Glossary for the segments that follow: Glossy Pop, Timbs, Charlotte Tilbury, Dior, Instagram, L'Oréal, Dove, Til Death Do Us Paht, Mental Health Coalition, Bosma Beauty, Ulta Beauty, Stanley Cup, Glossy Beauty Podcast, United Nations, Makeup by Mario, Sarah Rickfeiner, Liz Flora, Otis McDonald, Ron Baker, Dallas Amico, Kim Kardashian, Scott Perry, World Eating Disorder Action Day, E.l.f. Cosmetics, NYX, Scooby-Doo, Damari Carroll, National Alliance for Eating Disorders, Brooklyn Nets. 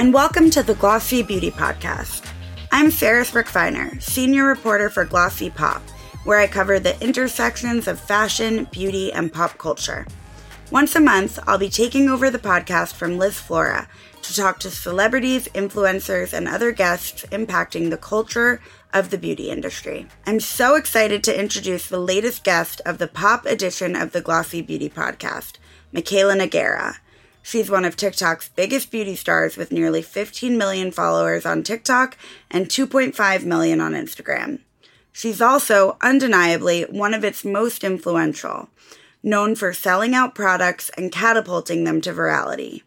and welcome to the Glossy Beauty Podcast. I'm Sarah Rickfeiner, senior reporter for Glossy Pop, where I cover the intersections of fashion, beauty, and pop culture. Once a month, I'll be taking over the podcast from Liz Flora to talk to celebrities, influencers, and other guests impacting the culture of the beauty industry. I'm so excited to introduce the latest guest of the pop edition of the Glossy Beauty Podcast, Mikayla Nogueira. She's one of TikTok's biggest beauty stars with nearly 15 million followers on TikTok and 2.5 million on Instagram. She's also, undeniably, one of its most influential, known for selling out products and catapulting them to virality.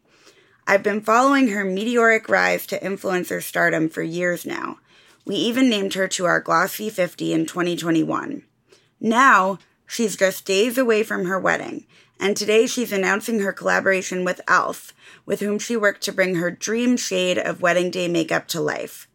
I've been following her meteoric rise to influencer stardom for years now. We even named her to our Glossy 50 in 2021. Now, she's just days away from her wedding, and today she's announcing her collaboration with e.l.f., with whom she worked to bring her dream shade of wedding day makeup to life.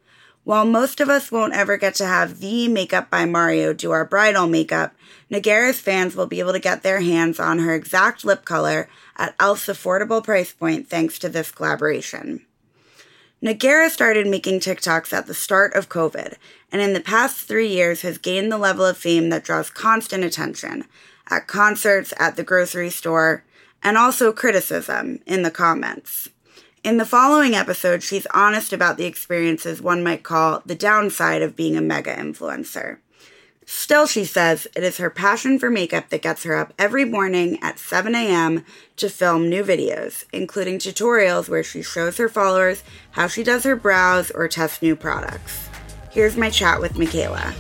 While most of us won't ever get to have the Makeup by Mario do our bridal makeup, Nogueira's fans will be able to get their hands on her exact lip color at e.l.f.'s affordable price point thanks to this collaboration. Nogueira started making TikToks at the start of COVID, and in the past 3 years has gained the level of fame that draws constant attention at concerts, at the grocery store, and also criticism in the comments. In the following episode, she's honest about the experiences one might call the downside of being a mega influencer. Still, she says, it is her passion for makeup that gets her up every morning at 7 a.m. to film new videos, including tutorials where she shows her followers how she does her brows or tests new products. Here's my chat with Mikayla.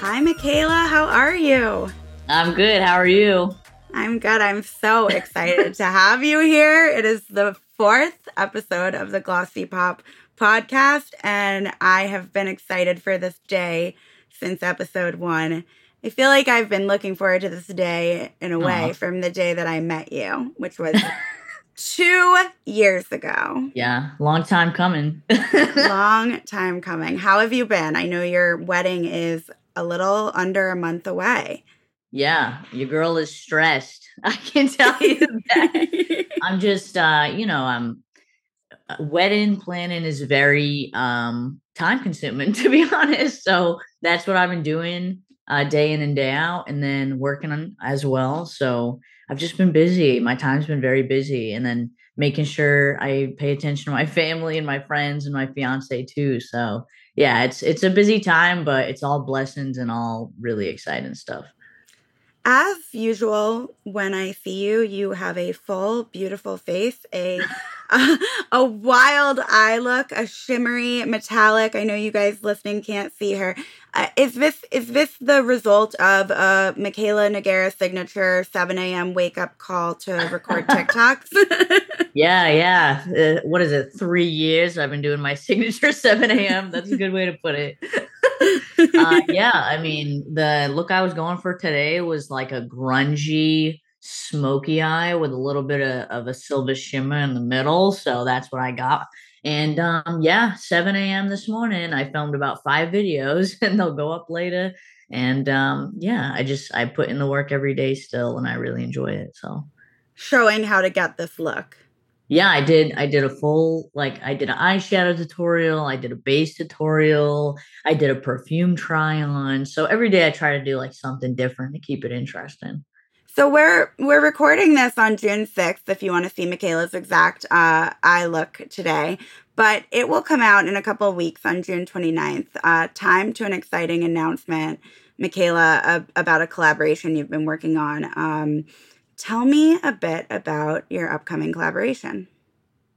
Hi, Mikayla. How are you? I'm good. How are you? I'm good. I'm so excited to have you here. It is the fourth episode of the Glossy Pop podcast, and I have been excited for this day since episode one. I feel like I've been looking forward to this day in a way from the day that I met you, which was 2 years ago. Yeah, long time coming. Long time coming. How have you been? I know your wedding is a little under a month away. Yeah, your girl is stressed. I can tell you that. I'm just, I'm wedding planning is very time consuming, to be honest. So that's what I've been doing day in and day out, and then working on as well. So I've just been busy. My time's been very busy, and then making sure I pay attention to my family and my friends and my fiance too. So yeah, it's a busy time, but it's all blessings and all really exciting stuff. As usual, when I see you, you have a full, beautiful face, a wild eye look, a shimmery, metallic. I know you guys listening can't see her. Is this the result of Mikayla Nogueira's signature 7 a.m. wake up call to record TikToks? Yeah. What is it? 3 years I've been doing my signature 7 a.m. That's a good way to put it. The look I was going for today was like a grungy, smoky eye with a little bit of a silver shimmer in the middle. So that's what I got. And 7 a.m. this morning, I filmed about 5 videos and they'll go up later. And I put in the work every day still, and I really enjoy it. So showing how to get this look. Yeah, I did a full, I did an eyeshadow tutorial. I did a base tutorial. I did a perfume try on. So every day I try to do something different to keep it interesting. So we're recording this on June 6th, if you want to see Mikayla's exact eye look today. But it will come out in a couple of weeks on June 29th. Time to an exciting announcement, Mikayla, about a collaboration you've been working on. Tell me a bit about your upcoming collaboration.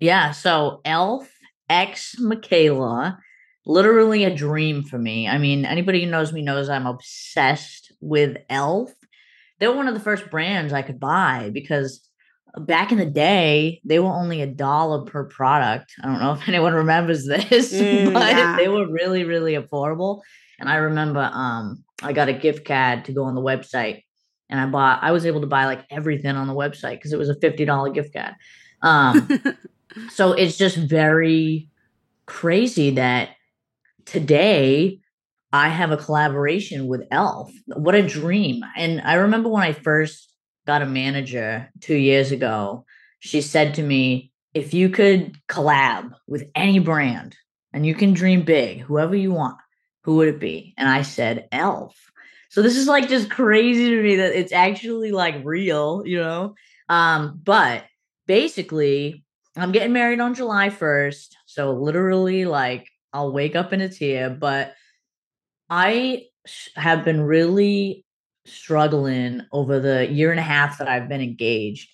Yeah, so e.l.f. x Mikayla, literally a dream for me. I mean, anybody who knows me knows I'm obsessed with e.l.f. They were one of the first brands I could buy because back in the day, they were only $1 per product. I don't know if anyone remembers this, but they were really, really affordable. And I remember I got a gift card to go on the website. And I was able to buy everything on the website because it was a $50 gift card. So it's just very crazy that today I have a collaboration with e.l.f. What a dream. And I remember when I first got a manager 2 years ago, she said to me, if you could collab with any brand and you can dream big, whoever you want, who would it be? And I said, e.l.f. So this is like just crazy to me that it's actually like real, you know? But basically I'm getting married on July 1st. So literally like I'll wake up in a tear, but I have been really struggling over the 1.5 years that I've been engaged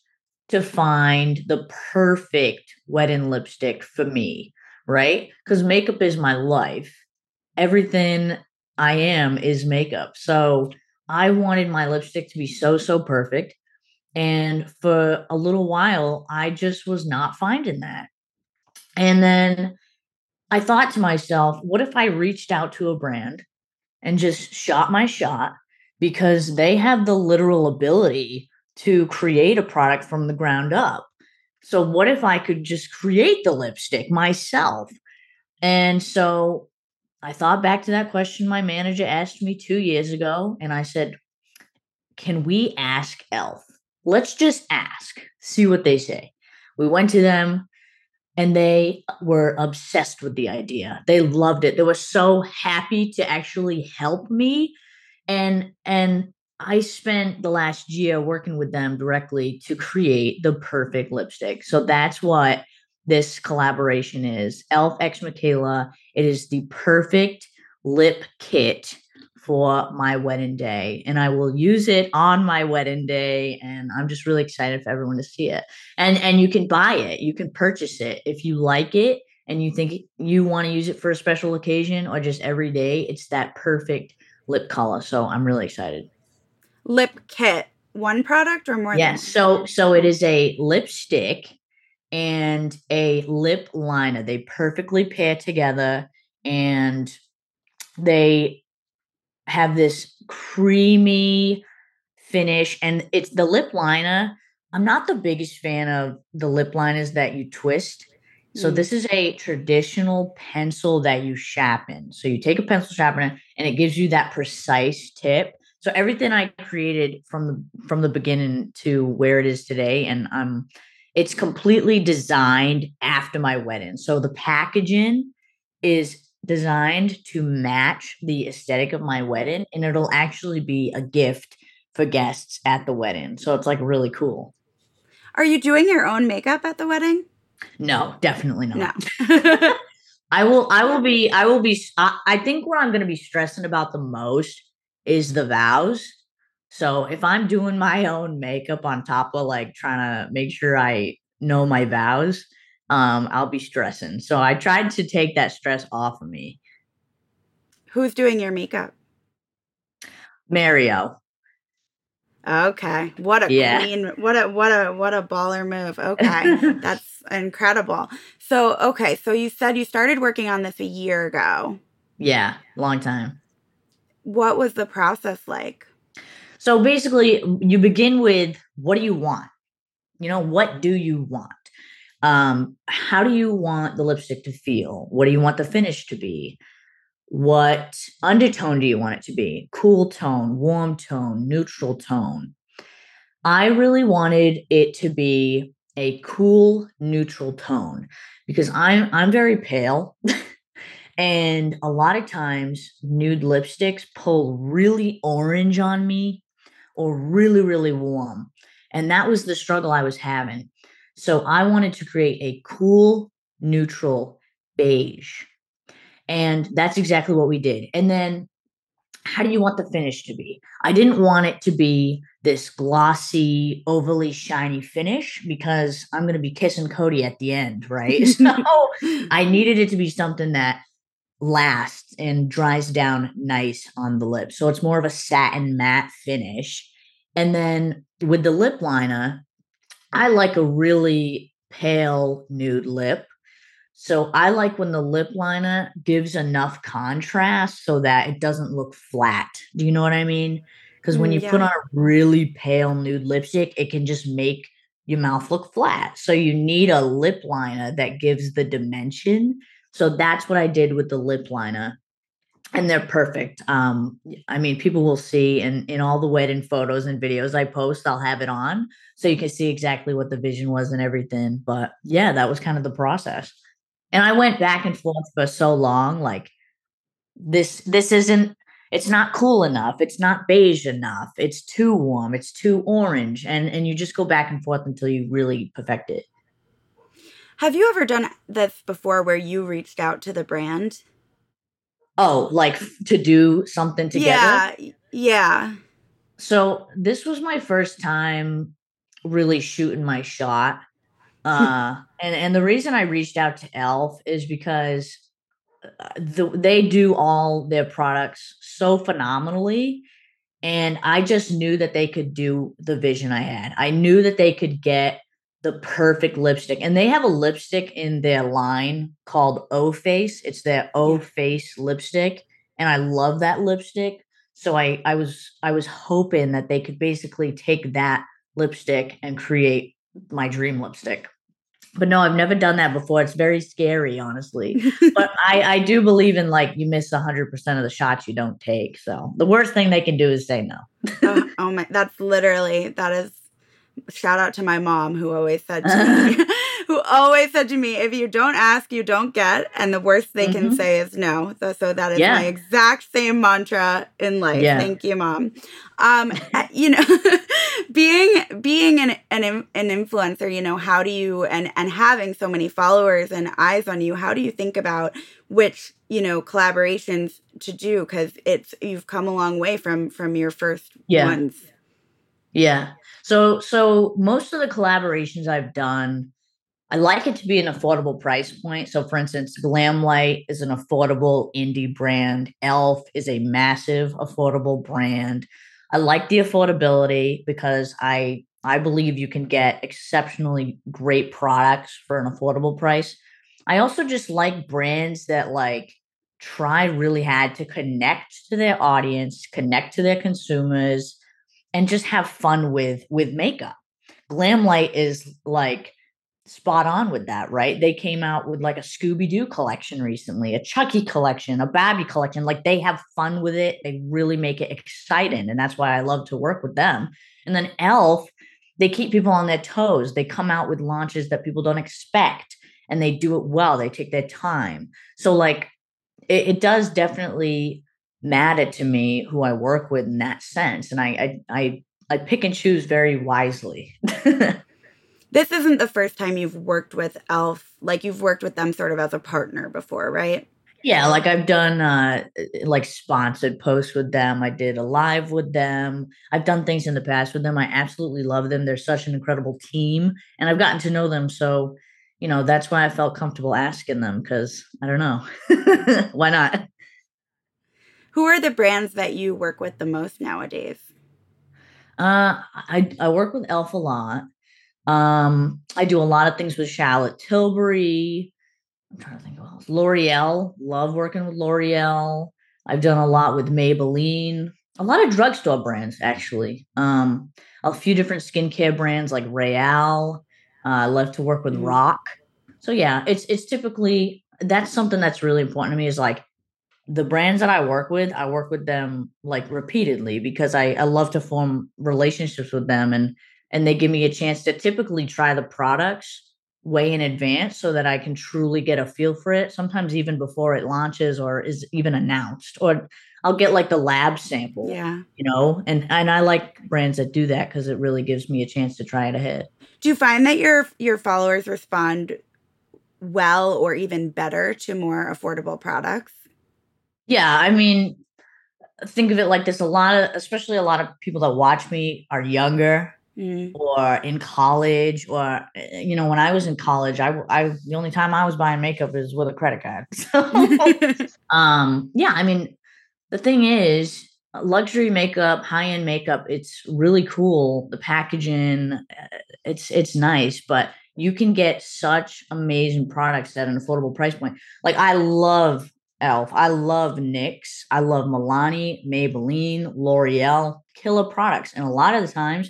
to find the perfect wedding lipstick for me, right? Because makeup is my life. Everything I am is makeup. So I wanted my lipstick to be so, so perfect. And for a little while, I just was not finding that. And then I thought to myself, what if I reached out to a brand and just shot my shot, because they have the literal ability to create a product from the ground up. So what if I could just create the lipstick myself? And so I thought back to that question my manager asked me 2 years ago, and I said, can we ask e.l.f.? Let's just ask, see what they say. We went to them, and they were obsessed with the idea. They loved it. They were so happy to actually help me. And I spent the last year working with them directly to create the perfect lipstick. So that's what this collaboration is. e.l.f. x Mikayla. It is the perfect lip kit for my wedding day. And I will use it on my wedding day. And I'm just really excited for everyone to see it. And you can buy it. You can purchase it. If you like it and you think you want to use it for a special occasion or just every day, it's that perfect lip color. So I'm really excited. Lip kit, one product or more? Yes. So it is a lipstick and a lip liner. They perfectly pair together, and they have this creamy finish. And it's the lip liner. I'm not the biggest fan of the lip liners that you twist. So this is a traditional pencil that you sharpen. So you take a pencil sharpener and it gives you that precise tip. So everything I created from the beginning to where it is today, and it's completely designed after my wedding. So the packaging is designed to match the aesthetic of my wedding, and it'll actually be a gift for guests at the wedding. So it's like really cool. Are you doing your own makeup at the wedding? No, definitely not. No. I think what I'm going to be stressing about the most is the vows. So if I'm doing my own makeup on top of like trying to make sure I know my vows, I'll be stressing. So I tried to take that stress off of me. Who's doing your makeup? Mario. Okay. What a queen. What a baller move. Okay. That's incredible. So, okay. So you said you started working on this a year ago. Yeah. Long time. What was the process like? So basically you begin with, what do you want? You know, what do you want? How do you want the lipstick to feel? What do you want the finish to be? What undertone do you want it to be? Cool tone, warm tone, neutral tone. I really wanted it to be a cool, neutral tone because I'm very pale. And a lot of times nude lipsticks pull really orange on me or really, really warm. And that was the struggle I was having. So I wanted to create a cool, neutral beige. And that's exactly what we did. And then how do you want the finish to be? I didn't want it to be this glossy, overly shiny finish because I'm going to be kissing Cody at the end, right? So I needed it to be something that lasts and dries down nice on the lips. So it's more of a satin matte finish. And then with the lip liner, I like a really pale nude lip. So I like when the lip liner gives enough contrast so that it doesn't look flat. Do you know what I mean? Because when you put on a really pale nude lipstick, it can just make your mouth look flat. So you need a lip liner that gives the dimension. So that's what I did with the lip liner. And they're perfect. I mean, people will see in all the wedding photos and videos I post, I'll have it on so you can see exactly what the vision was and everything. But yeah, that was kind of the process. And I went back and forth for so long, like this isn't, it's not cool enough. It's not beige enough. It's too warm. It's too orange. And you just go back and forth until you really perfect it. Have you ever done this before where you reached out to the brand? Oh, like to do something together? Yeah. So this was my first time really shooting my shot. And the reason I reached out to E.l.f. is because they do all their products so phenomenally. And I just knew that they could do the vision I had. I knew that they could get the perfect lipstick. And they have a lipstick in their line called O-Face. It's their O-Face lipstick. And I love that lipstick. So I was hoping that they could basically take that lipstick and create my dream lipstick. But no, I've never done that before. It's very scary, honestly. But I do believe in, like, you miss 100% of the shots you don't take. So the worst thing they can do is say no. Oh my, that's literally, that is. Shout out to my mom who always said to me, if you don't ask, you don't get. And the worst they can say is no. So that is my exact same mantra in life. Yeah. Thank you, Mom. You know, being an influencer, you know, how do you, and having so many followers and eyes on you, how do you think about which, you know, collaborations to do? Because you've come a long way from your first ones. Yeah. So most of the collaborations I've done, I like it to be an affordable price point. So for instance, Glamlite is an affordable indie brand. E.l.f. is a massive affordable brand. I like the affordability because I believe you can get exceptionally great products for an affordable price. I also just like brands that like try really hard to connect to their audience, connect to their consumers, and just have fun with makeup. Glamlite is like spot on with that, right? They came out with like a Scooby-Doo collection recently, a Chucky collection, a Barbie collection. Like they have fun with it. They really make it exciting. And that's why I love to work with them. And then E.l.f., they keep people on their toes. They come out with launches that people don't expect and they do it well. They take their time. So like it does definitely matter to me who I work with in that sense. And I pick and choose very wisely. This isn't the first time you've worked with E.l.f. Like you've worked with them sort of as a partner before, right? Yeah. Like I've done like sponsored posts with them. I did a live with them. I've done things in the past with them. I absolutely love them. They're such an incredible team and I've gotten to know them. So, you know, that's why I felt comfortable asking them because I don't know. Why not? Who are the brands that you work with the most nowadays? I work with E.l.f. a lot. I do a lot of things with Charlotte Tilbury. I'm trying to think of else. L'Oréal. Love working with L'Oréal. I've done a lot with Maybelline. A lot of drugstore brands, actually. A few different skincare brands like Rael. I love to work with RoC. So yeah, it's typically, that's something that's really important to me is like, the brands that I work with them like repeatedly because I love to form relationships with them and they give me a chance to typically try the products way in advance so that I can truly get a feel for it. Sometimes even before it launches or is even announced, or I'll get like the lab sample, you know, and I like brands that do that because it really gives me a chance to try it ahead. Do you find that your followers respond well or even better to more affordable products? Yeah, I mean, think of it like this. Especially a lot of people that watch me are younger or in college or, you know, when I was in college, I the only time I was buying makeup is with a credit card. So, yeah, I mean, the thing is luxury makeup, high-end makeup, it's really cool. The packaging, it's nice, but you can get such amazing products at an affordable price point. Like I love E.l.f. I love NYX. I love Milani, Maybelline, L'Oreal, killer products. And a lot of the times,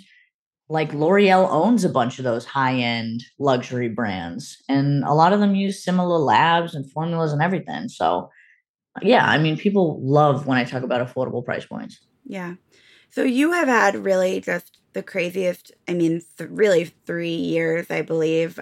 like L'Oreal owns a bunch of those high-end luxury brands. And a lot of them use similar labs and formulas and everything. So yeah, I mean, people love when I talk about affordable price points. Yeah. So you have had really just the craziest, I mean, really 3 years, I believe,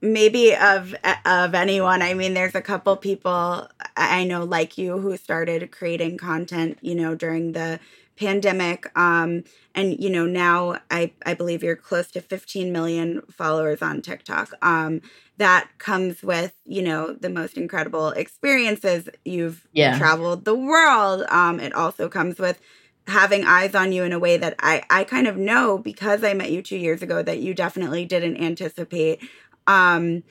maybe of anyone. I mean, there's a couple people I know like you who started creating content, you know, during the pandemic. And, you know, now I believe you're close to 15 million followers on TikTok. That comes with, you know, the most incredible experiences. You've traveled the world. It also comes with having eyes on you in a way that I kind of know because I met you 2 years ago that you definitely didn't anticipate. Not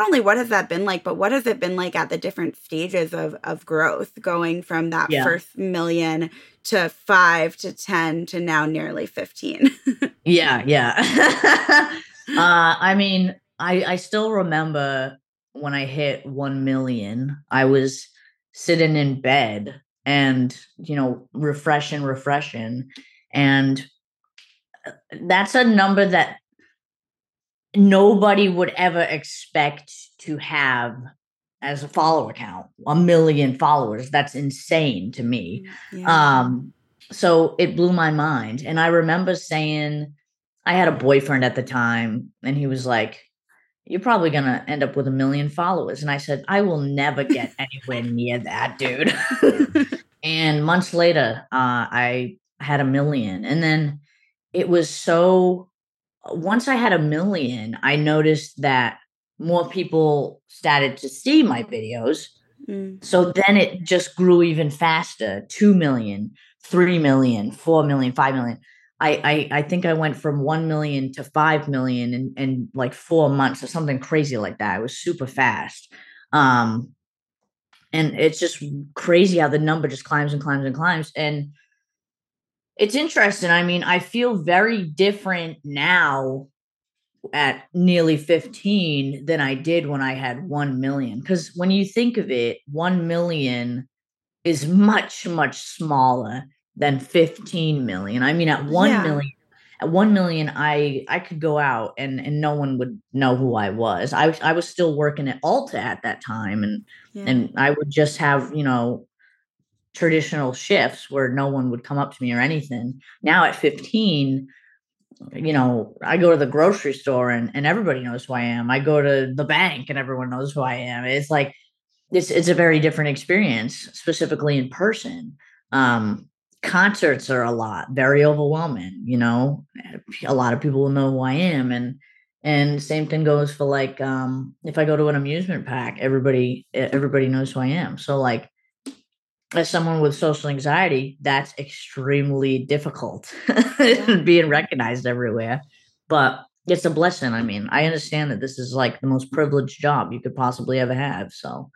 only what has that been like, but what has it been like at the different stages of growth, going from that first million to 5 to 10 to now nearly 15? I mean, I still remember when I hit 1 million, I was sitting in bed and, you know, refreshing. And that's a number that nobody would ever expect to have as a follower count, 1 million followers. That's insane to me. Yeah. So it blew my mind. And I remember saying, I had a boyfriend at the time and he was like, you're probably going to end up with 1 million followers. And I said, I will never get anywhere near that, dude. And months later, I had 1 million. And then it was so... Once I had 1 million, I noticed that more people started to see my videos. Mm. So then it just grew even faster. 2 million, 3 million, 4 million, 5 million. I think I went from 1 million to 5 million in like 4 months or something crazy like that. It was super fast. And it's just crazy how the number just climbs and climbs and climbs. And it's interesting. I mean, I feel very different now at nearly 15 than I did when I had 1 million. Because when you think of it, 1 million is much, much smaller than 15 million. I mean, at 1 million, at 1 million, I could go out and no one would know who I was. I was still working at Ulta at that time. And I would just have, you know, traditional shifts where no one would come up to me or anything. Now at 15, you know, I go to the grocery store and everybody knows who I am. I go to the bank and everyone knows who I am. It's like, it's a very different experience, specifically in person. Concerts are a lot, very overwhelming, you know, a lot of people will know who I am. And same thing goes for like, if I go to an amusement park, everybody knows who I am. So like, as someone with social anxiety, that's extremely difficult being recognized everywhere, but it's a blessing. I mean, I understand that this is like the most privileged job you could possibly ever have. So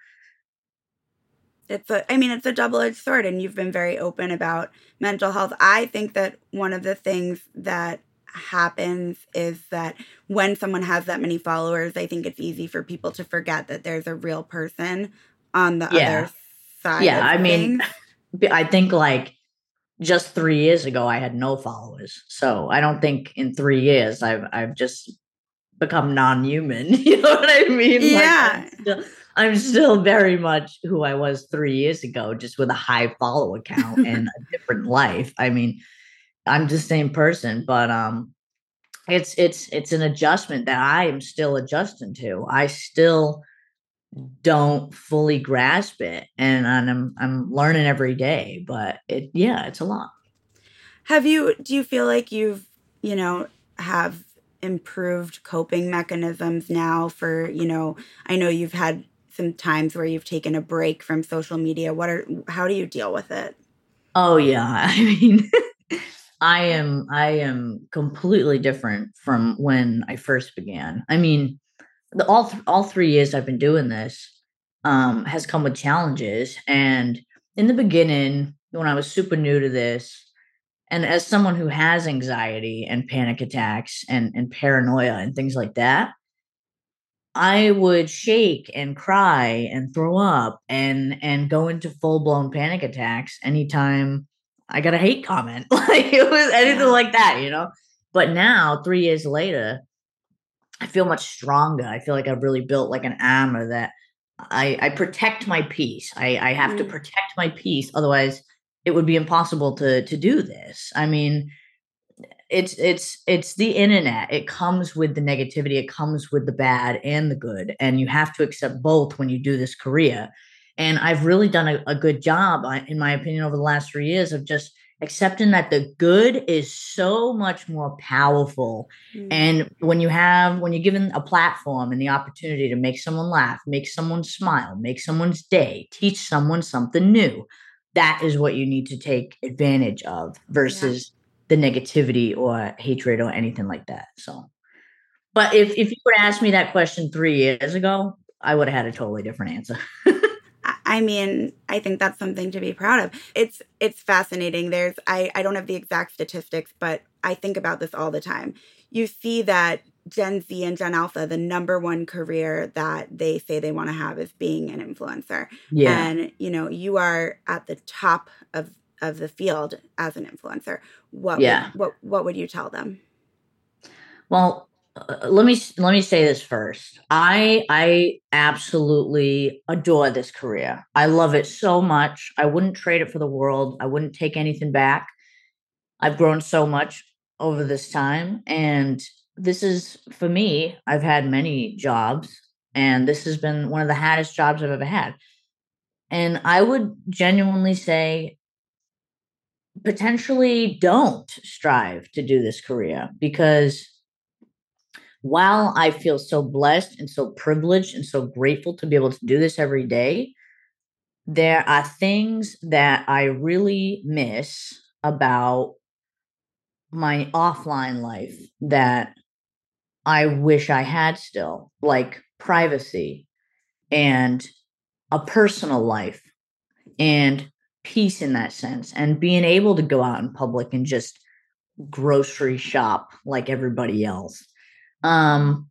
it's a double-edged sword, and you've been very open about mental health. I think that one of the things that happens is that when someone has that many followers, I think it's easy for people to forget that there's a real person on the other side. Yeah, I mean, I think like just 3 years ago, I had no followers. So I don't think in 3 years I've just become non-human. You know what I mean? Yeah. Like, I'm still very much who I was 3 years ago, just with a high follower count and a different life. I mean, I'm the same person, but it's an adjustment that I am still adjusting to. I still don't fully grasp it, and I'm learning every day, but it's a lot. Do you feel like you've, you know, have improved coping mechanisms now for, you know, I know you've had some times where you've taken a break from social media. How do you deal with it? Oh yeah. I mean, I am completely different from when I first began. I mean, all 3 years I've been doing this has come with challenges. And in the beginning, when I was super new to this, and as someone who has anxiety and panic attacks and paranoia and things like that, I would shake and cry and throw up and go into full-blown panic attacks anytime I got a hate comment. Like it was anything like that, you know? But now, 3 years later, I feel much stronger. I feel like I've really built like an armor that I protect my peace. I have to protect my peace. Otherwise, it would be impossible to do this. I mean, it's the internet. It comes with the negativity. It comes with the bad and the good. And you have to accept both when you do this career. And I've really done a good job, in my opinion, over the last 3 years of just accepting that the good is so much more powerful. And when you're given a platform and the opportunity to make someone laugh, make someone smile, make someone's day, teach someone something new, that is what you need to take advantage of versus the negativity or hatred or anything like that. So, but if you would ask me that question 3 years ago, I would have had a totally different answer. I mean, I think that's something to be proud of. It's fascinating. I don't have the exact statistics, but I think about this all the time. You see that Gen Z and Gen Alpha, the number one career that they say they want to have is being an influencer. Yeah. And, you know, you are at the top of the field as an influencer. What would you tell them? Well, let me say this first. I absolutely adore this career. I love it so much. I wouldn't trade it for the world. I wouldn't take anything back. I've grown so much over this time. And this is, for me, I've had many jobs, and this has been one of the hardest jobs I've ever had. And I would genuinely say, potentially don't strive to do this career, because while I feel so blessed and so privileged and so grateful to be able to do this every day, there are things that I really miss about my offline life that I wish I had still, like privacy and a personal life and peace in that sense, and being able to go out in public and just grocery shop like everybody else. And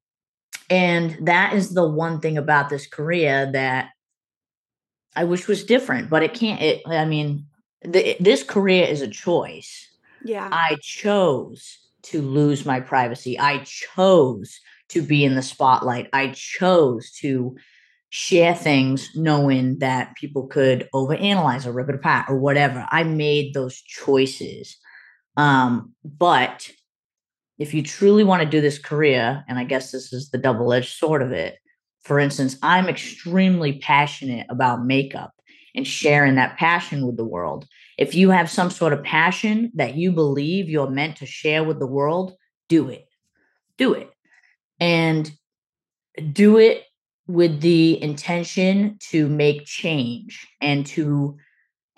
that is the one thing about this career that I wish was different, but it can't, this career is a choice. Yeah. I chose to lose my privacy. I chose to be in the spotlight. I chose to share things knowing that people could overanalyze or rip it apart or whatever. I made those choices. But if you truly want to do this career, and I guess this is the double-edged sword of it, for instance, I'm extremely passionate about makeup and sharing that passion with the world. If you have some sort of passion that you believe you're meant to share with the world, do it. And do it with the intention to make change and to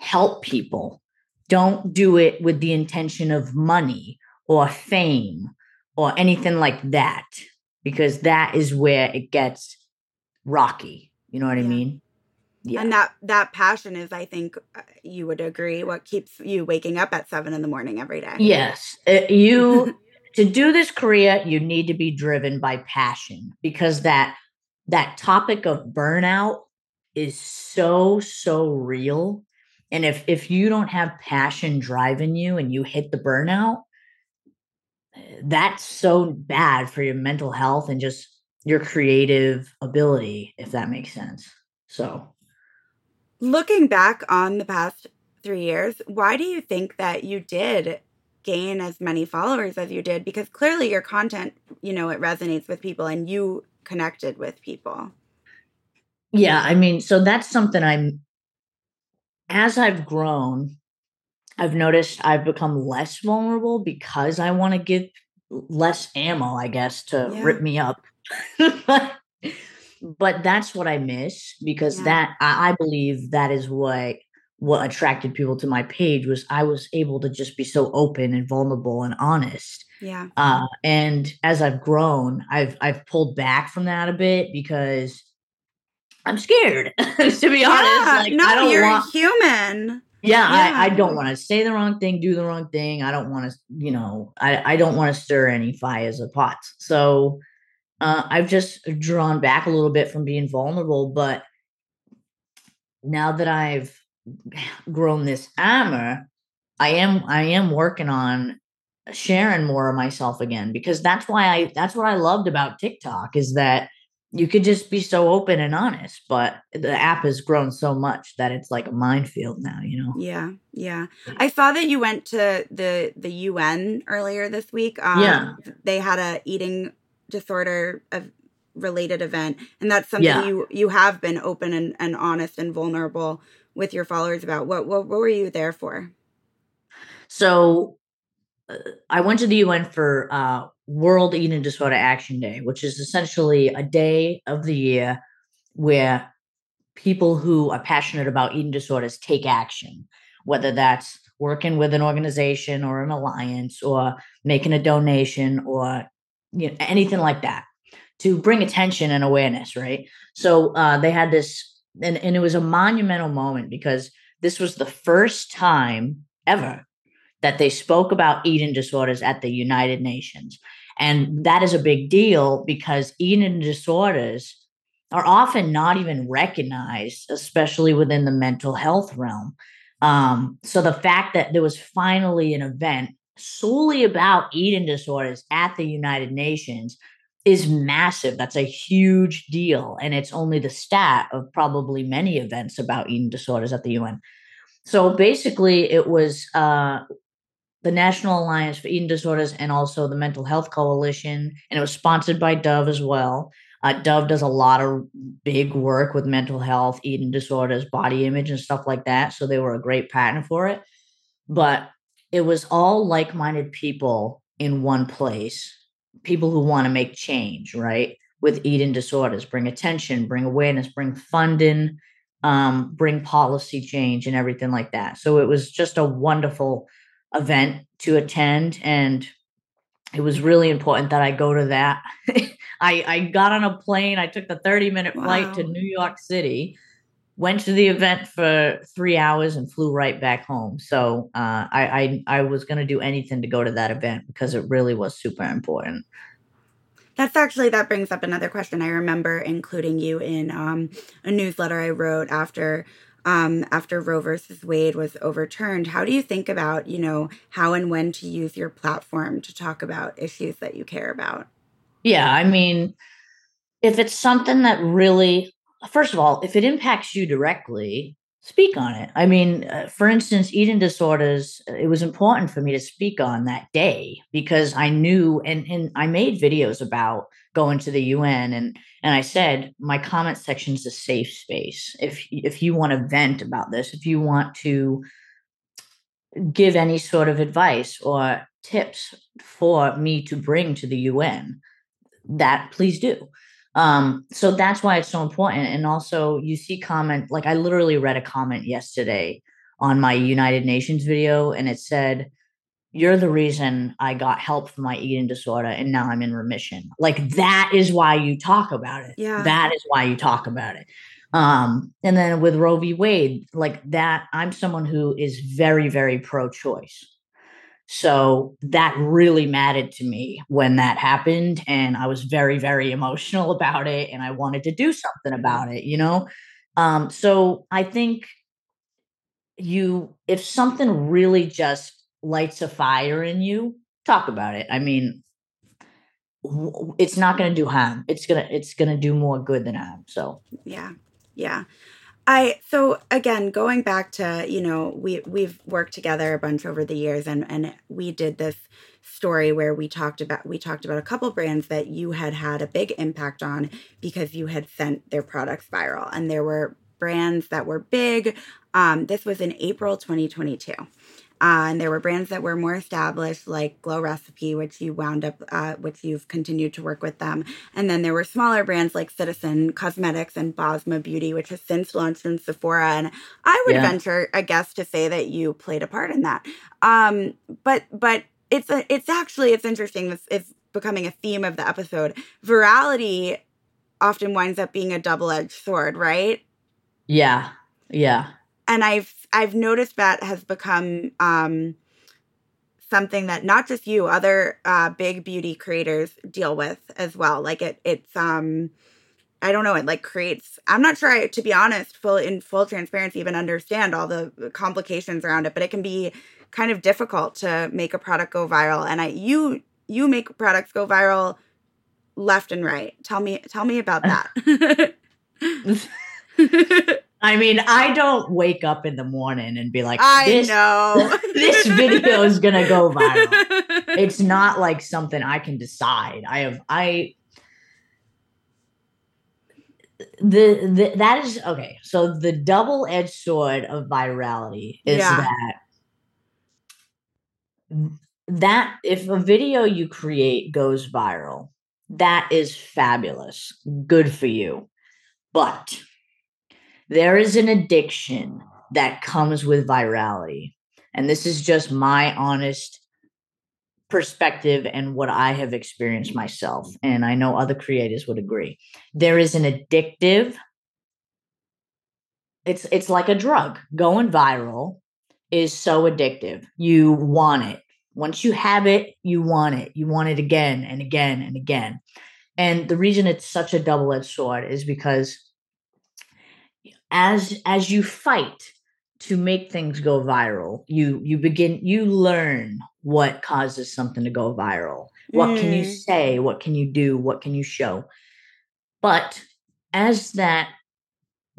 help people. Don't do it with the intention of money or fame or anything like that, because that is where it gets rocky. You know what I mean? Yeah. And that passion is, I think you would agree, what keeps you waking up at 7 a.m. every day. Yes. To do this career, you need to be driven by passion, because that topic of burnout is so, so real. And if you don't have passion driving you and you hit the burnout, that's so bad for your mental health and just your creative ability, if that makes sense. So, looking back on the past 3 years, why do you think that you did gain as many followers as you did? Because clearly your content, you know, it resonates with people and you connected with people. Yeah, I mean, so that's something as I've grown, I've noticed I've become less vulnerable because I want to give less ammo, I guess, to rip me up. But that's what I miss, because that I believe that is what attracted people to my page, was I was able to just be so open and vulnerable and honest. Yeah. And as I've grown, I've pulled back from that a bit because I'm scared, to be honest. Like, no, you're human. Yeah. I don't want to say the wrong thing, do the wrong thing. I don't want to, you know, I don't want to stir any fires or pots. So I've just drawn back a little bit from being vulnerable. But now that I've grown this armor, I am working on sharing more of myself again, because that's what I loved about TikTok, is that you could just be so open and honest, but the app has grown so much that it's like a minefield now, you know? Yeah. Yeah. I saw that you went to the UN earlier this week. Yeah. They had a eating disorder related event. And that's something you have been open and honest and vulnerable with your followers about. What were you there for? So I went to the UN for, World Eating Disorder Action Day, which is essentially a day of the year where people who are passionate about eating disorders take action, whether that's working with an organization or an alliance or making a donation or anything like that to bring attention and awareness, right? So they had this, and it was a monumental moment because this was the first time ever that they spoke about eating disorders at the United Nations. And that is a big deal because eating disorders are often not even recognized, especially within the mental health realm. So the fact that there was finally an event solely about eating disorders at the United Nations is massive. That's a huge deal. And it's only the stat of probably many events about eating disorders at the UN. So basically it was... the National Alliance for Eating Disorders and also the Mental Health Coalition. And it was sponsored by Dove as well. Dove does a lot of big work with mental health, eating disorders, body image, and stuff like that. So they were a great partner for it. But it was all like-minded people in one place, people who want to make change, right? With eating disorders, bring attention, bring awareness, bring funding, bring policy change and everything like that. So it was just a wonderful event to attend, and it was really important that I go to that. I got on a plane. I took the 30-minute flight to New York City, went to the event for 3 hours and flew right back home. So I was going to do anything to go to that event because it really was super important. That's actually, that brings up another question. I remember including you in a newsletter I wrote after Roe versus Wade was overturned. How do you think about, how and when to use your platform to talk about issues that you care about? Yeah, I mean, if it's something that really, first of all, if it impacts you directly, speak on it. I mean, for instance, eating disorders, it was important for me to speak on that day because I knew, and I made videos about going to the UN, and I said, my comment section is a safe space. If you want to vent about this, if you want to give any sort of advice or tips for me to bring to the UN, that please do. So that's why it's so important. And also you see comment, like I literally read a comment yesterday on my United Nations video and it said, "You're the reason I got help for my eating disorder and now I'm in remission." Like that is why you talk about it. Yeah. That is why you talk about it. And then with Roe v. Wade, like that, I'm someone who is very, very pro-choice. So that really mattered to me when that happened. And I was very, very emotional about it. And I wanted to do something about it, So I think if something really just lights a fire in you, talk about it. I mean, it's not going to do harm. It's going to do more good than harm. So, yeah. Yeah. So again, going back to, we've worked together a bunch over the years and we did this story where we talked about a couple brands that you had a big impact on because you had sent their products viral, and there were brands that were big. This was in April 2022. And there were brands that were more established, like Glow Recipe, which you've continued to work with them. And then there were smaller brands like Citizen Cosmetics and Bosma Beauty, which has since launched in Sephora. And I would venture a guess to say that you played a part in that. But it's interesting. This is becoming a theme of the episode. Virality often winds up being a double-edged sword, right? Yeah. Yeah. And I've noticed that has become something that not just you, other big beauty creators deal with as well. Like I'm not sure I, to be honest, in full transparency, even understand all the complications around it, but it can be kind of difficult to make a product go viral. And you make products go viral left and right. Tell me about that. I mean, I don't wake up in the morning and be like, I know this video is going to go viral. It's not like something I can decide. That is okay. So the double-edged sword of virality is that if a video you create goes viral, that is fabulous. Good for you. But there is an addiction that comes with virality. And this is just my honest perspective and what I have experienced myself. And I know other creators would agree. There is an addictive. It's like a drug. Going viral is so addictive. You want it. Once you have it, you want it. You want it again and again and again. And the reason it's such a double-edged sword is because as you fight to make things go viral, you learn what causes something to go viral. What can you say? What can you do? What can you show? But as that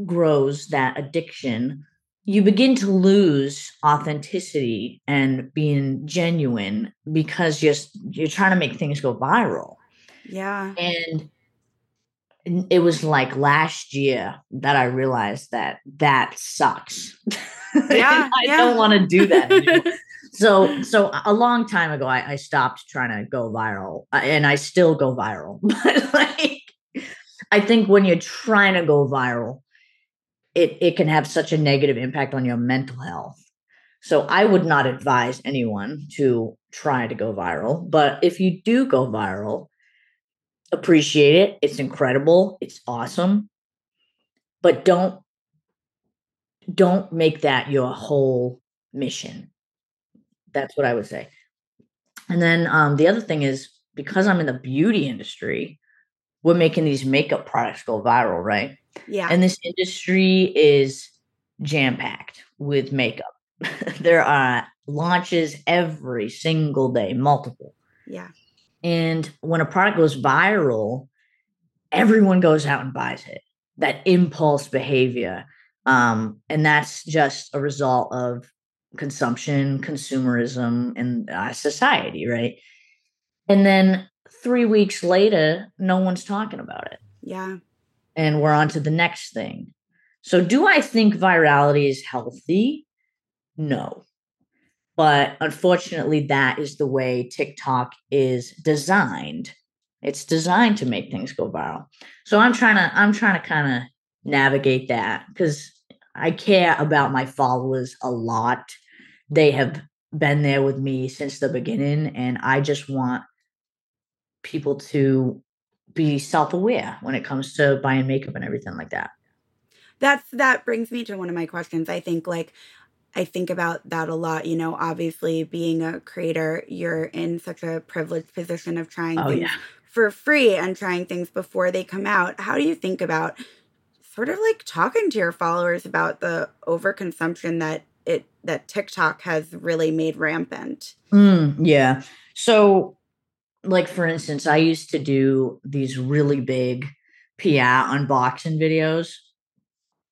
grows, that addiction, you begin to lose authenticity and being genuine because you're trying to make things go viral. Yeah. And it was like last year that I realized that sucks. Yeah. I don't want to do that anymore. So a long time ago, I stopped trying to go viral, and I still go viral. But I think when you're trying to go viral, it can have such a negative impact on your mental health. So I would not advise anyone to try to go viral. But if you do go viral, appreciate it. It's incredible. It's awesome. But don't make that your whole mission. That's what I would say. And then the other thing is, because I'm in the beauty industry, we're making these makeup products go viral, right? Yeah. And this industry is jam-packed with makeup. There are launches every single day, multiple. Yeah. And when a product goes viral, everyone goes out and buys it. That impulse behavior. And that's just a result of consumption, consumerism, and our society, right? And then 3 weeks later, no one's talking about it. Yeah. And we're on to the next thing. So do I think virality is healthy? No. But unfortunately, that is the way TikTok is designed. It's designed to make things go viral. So I'm trying to kind of navigate that, because I care about my followers a lot. They have been there with me since the beginning, and I just want people to be self-aware when it comes to buying makeup and everything like that. That brings me to one of my questions. I think about that a lot. You know, obviously being a creator, you're in such a privileged position of trying things for free and trying things before they come out. How do you think about sort of like talking to your followers about the overconsumption that TikTok has really made rampant? Yeah. So like, for instance, I used to do these really big PR unboxing videos,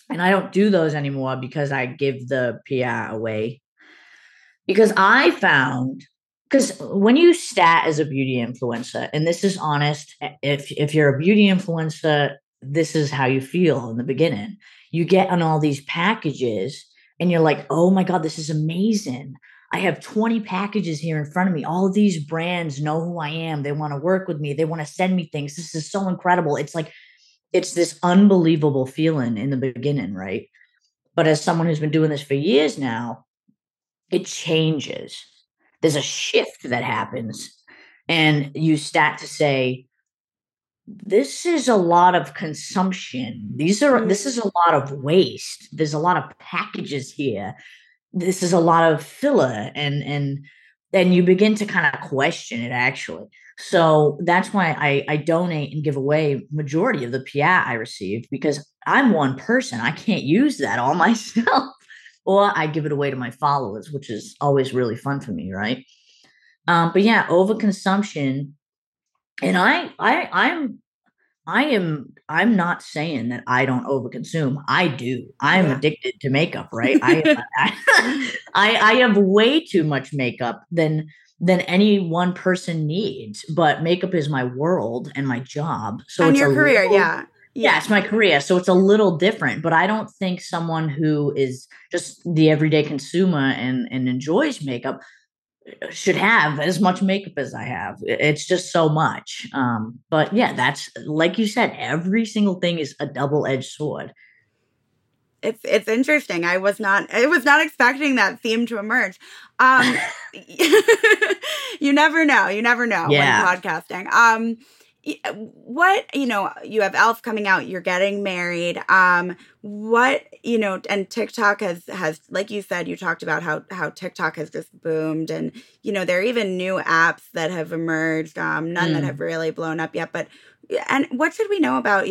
and I don't do those anymore because I give the PR away. Because I found, because when you stat as a beauty influencer, and this is honest, if you're a beauty influencer, this is how you feel in the beginning. You get on all these packages and you're like, oh my God, this is amazing. I have 20 packages here in front of me. All of these brands know who I am. They want to work with me. They want to send me things. This is so incredible. It's like, it's this unbelievable feeling in the beginning, right? But as someone who's been doing this for years now, it changes. There's a shift that happens. And you start to say, this is a lot of consumption. This is a lot of waste. There's a lot of packages here. This is a lot of filler, and you begin to kind of question it, actually. So that's why I donate and give away majority of the PR I receive, because I'm one person. I can't use that all myself, or I give it away to my followers, which is always really fun for me, right? But yeah, overconsumption And I'm not saying that I don't overconsume. I do. I'm addicted to makeup, right? I have way too much makeup than any one person needs, but makeup is my world and my job. So and it's your career. Yeah, it's my career. So it's a little different, but I don't think someone who is just the everyday consumer and enjoys makeup should have as much makeup as I have. It's just so much. But yeah, that's like you said, every single thing is a double-edged sword. It's interesting. I was not expecting that theme to emerge. You never know. When podcasting. You have e.l.f. coming out, you're getting married. And TikTok has, like you said, you talked about how TikTok has just boomed, and, there are even new apps that have emerged, none that have really blown up yet, but what should we know about,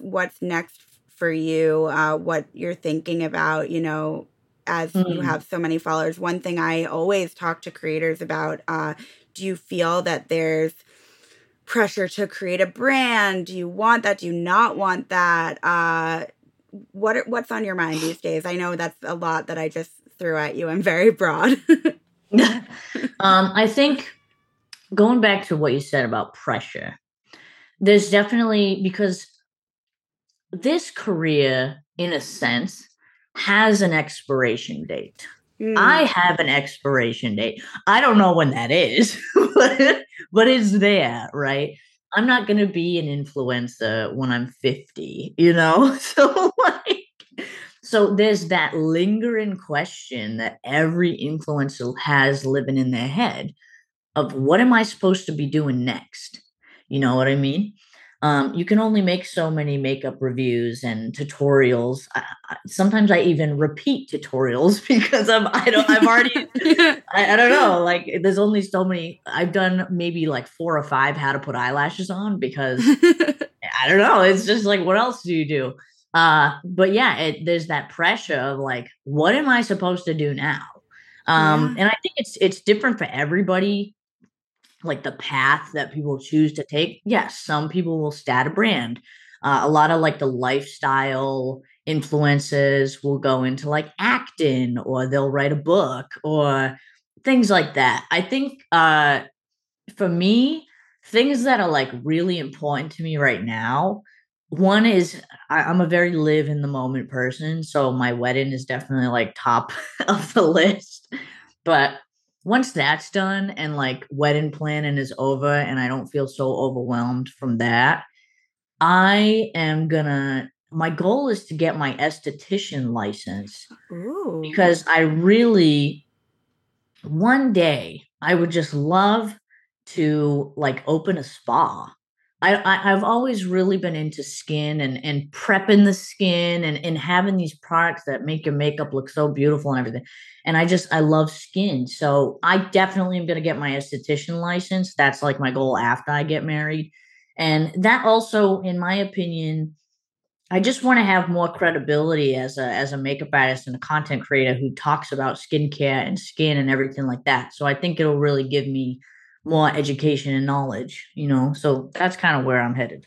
what's next for you, what you're thinking about, as you have so many followers? One thing I always talk to creators about, do you feel that there's pressure to create a brand? Do you want that? Do you not want that? What's on your mind these days? I know that's a lot that I just threw at you. I'm very broad. I think going back to what you said about pressure, there's definitely, because this career, in a sense, has an expiration date. I have an expiration date. I don't know when that is, but it's there, right? I'm not going to be an influencer when I'm 50, So so there's that lingering question that every influencer has living in their head of, what am I supposed to be doing next? You know what I mean? You can only make so many makeup reviews and tutorials. Sometimes I even repeat tutorials because I don't know. Like, there's only so many. I've done maybe like 4 or 5 how to put eyelashes on because I don't know. It's just like, what else do you do? But yeah, there's that pressure of like, what am I supposed to do now? And I think it's different for everybody. Like the path that people choose to take. Yes, some people will start a brand. A lot of like the lifestyle influencers will go into like acting, or they'll write a book or things like that. I think for me, things that are like really important to me right now, one is I'm a very live in the moment person. So my wedding is definitely like top of the list. But once that's done and like wedding planning is over and I don't feel so overwhelmed from that, my goal is to get my esthetician license. Ooh. Because I really, one day I would just love to like open a spa. I've always really been into skin and prepping the skin and having these products that make your makeup look so beautiful and everything. And I love skin. So I definitely am going to get my esthetician license. That's like my goal after I get married. And that also, in my opinion, I just want to have more credibility as a makeup artist and a content creator who talks about skincare and skin and everything like that. So I think it'll really give me more education and knowledge, so that's kind of where I'm headed.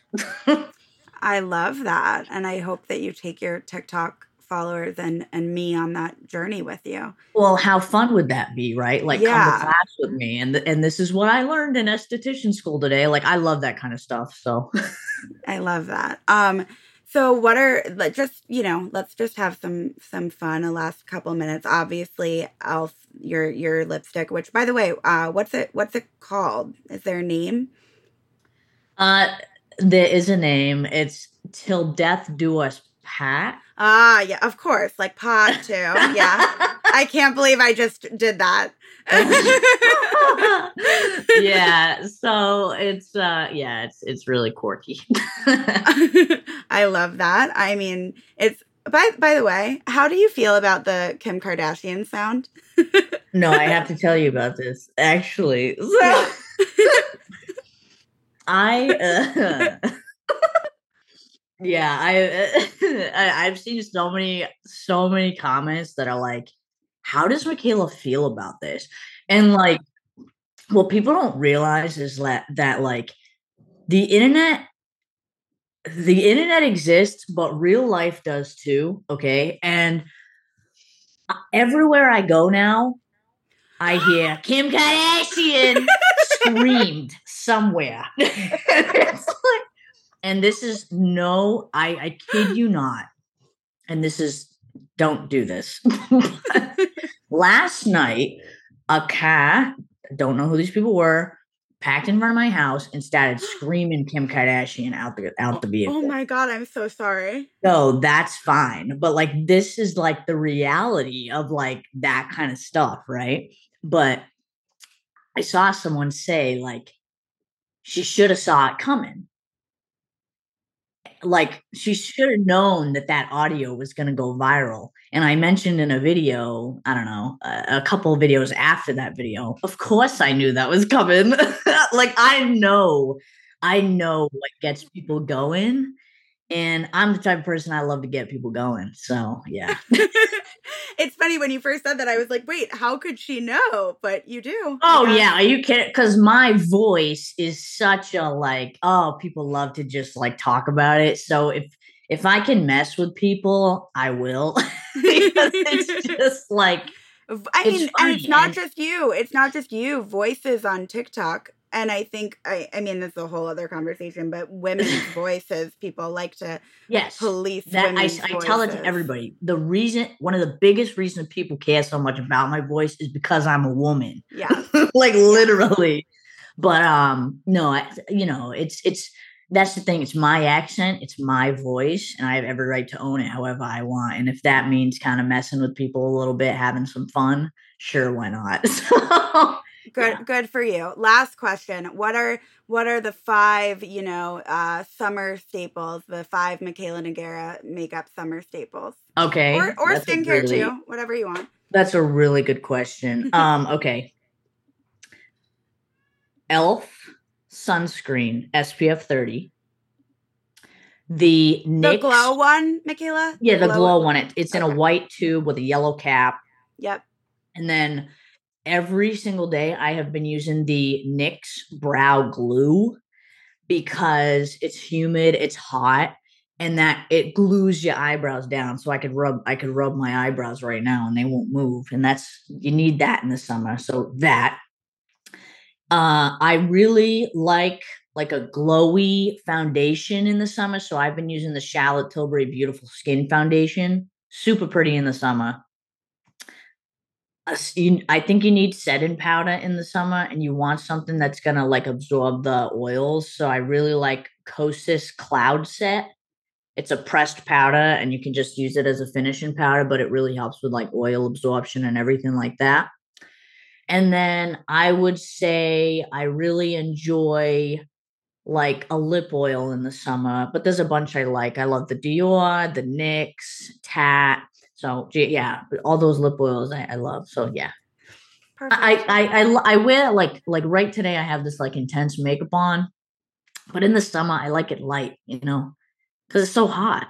I love that. And I hope that you take your TikTok followers and me on that journey with you. Well, how fun would that be, right? Like, come to class with me. And this is what I learned in esthetician school today. Like, I love that kind of stuff. So I love that. So what are, let's just have some fun the last couple minutes. Obviously, e.l.f., your lipstick, which, by the way, what's it called? Is there a name? There is a name. It's Til Death Do Us Paht. Ah, yeah, of course. Like Paht too. Yeah. I can't believe I just did that. Yeah, so it's it's really quirky. I love that. I mean, it's by the way, how do you feel about the Kim Kardashian sound? No, I have to tell you about this actually. So I've seen so many comments that are like, how does Mikayla feel about this? And like, what people don't realize is that like, The internet exists, but real life does too. Okay. And everywhere I go now, I hear Kim Kardashian screamed somewhere. It's like, and this is no, I kid you not. And this is, don't do this. Last night, a car, don't know who these people were, packed in front of my house and started screaming Kim Kardashian out the vehicle. Oh my God, I'm so sorry. No, that's fine. But like, this is like the reality of like that kind of stuff, right? But I saw someone say like, she should have saw it coming. Like she should have known that audio was going to go viral. And I mentioned in a video, I don't know, a couple of videos after that video, of course I knew that was coming. Like I know what gets people going, and I'm the type of person I love to get people going. So yeah. It's funny, when you first said that, I was like, wait, how could she know? But you do. Oh yeah. Are you kidding? Because my voice is such a like, oh, people love to just like talk about it. So if I can mess with people, I will. Because it's just like, I mean, and it's not just you. It's not just you. Voices on TikTok. And I think, I mean, this is a whole other conversation, but women's voices, people like to police that. I tell it to everybody. The reason, one of the biggest reasons people care so much about my voice is because I'm a woman. Yeah. Like literally. But no, it's that's the thing. It's my accent. It's my voice. And I have every right to own it however I want. And if that means kind of messing with people a little bit, having some fun, sure, why not? So. Good for you. Last question. What are the 5, summer staples, the 5 Mikayla Nogueira makeup summer staples? Okay. Or skincare too, whatever you want. That's a really good question. Okay. E.l.f. sunscreen, SPF 30. The NYX. The glow one, Mikayla? Yeah, the glow one. It's in a white tube with a yellow cap. Yep. And then every single day I have been using the NYX brow glue because it's humid, it's hot, and that it glues your eyebrows down. So I could rub my eyebrows right now and they won't move. And you need that in the summer. So that, I really like a glowy foundation in the summer. So I've been using the Charlotte Tilbury Beautiful Skin Foundation, super pretty in the summer. I think you need setting powder in the summer, and you want something that's going to like absorb the oils. So I really like Kosas Cloud Set. It's a pressed powder and you can just use it as a finishing powder, but it really helps with like oil absorption and everything like that. And then I would say I really enjoy like a lip oil in the summer, but there's a bunch I like. I love the Dior, the NYX, Tat. So yeah, all those lip oils I love. So yeah, perfect. I wear like right today I have this like intense makeup on, but in the summer I like it light, because it's so hot.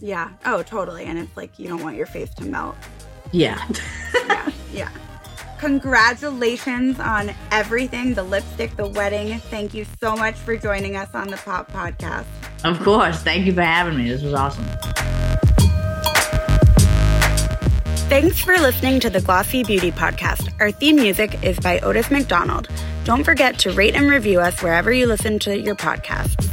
Yeah. Oh, totally. And it's like you don't want your face to melt. Yeah. Yeah. Congratulations on everything, the lipstick, the wedding. Thank you so much for joining us on the Pop Podcast. Of course. Thank you for having me. This was awesome. Thanks for listening to the Glossy Beauty Podcast. Our theme music is by Otis McDonald. Don't forget to rate and review us wherever you listen to your podcasts.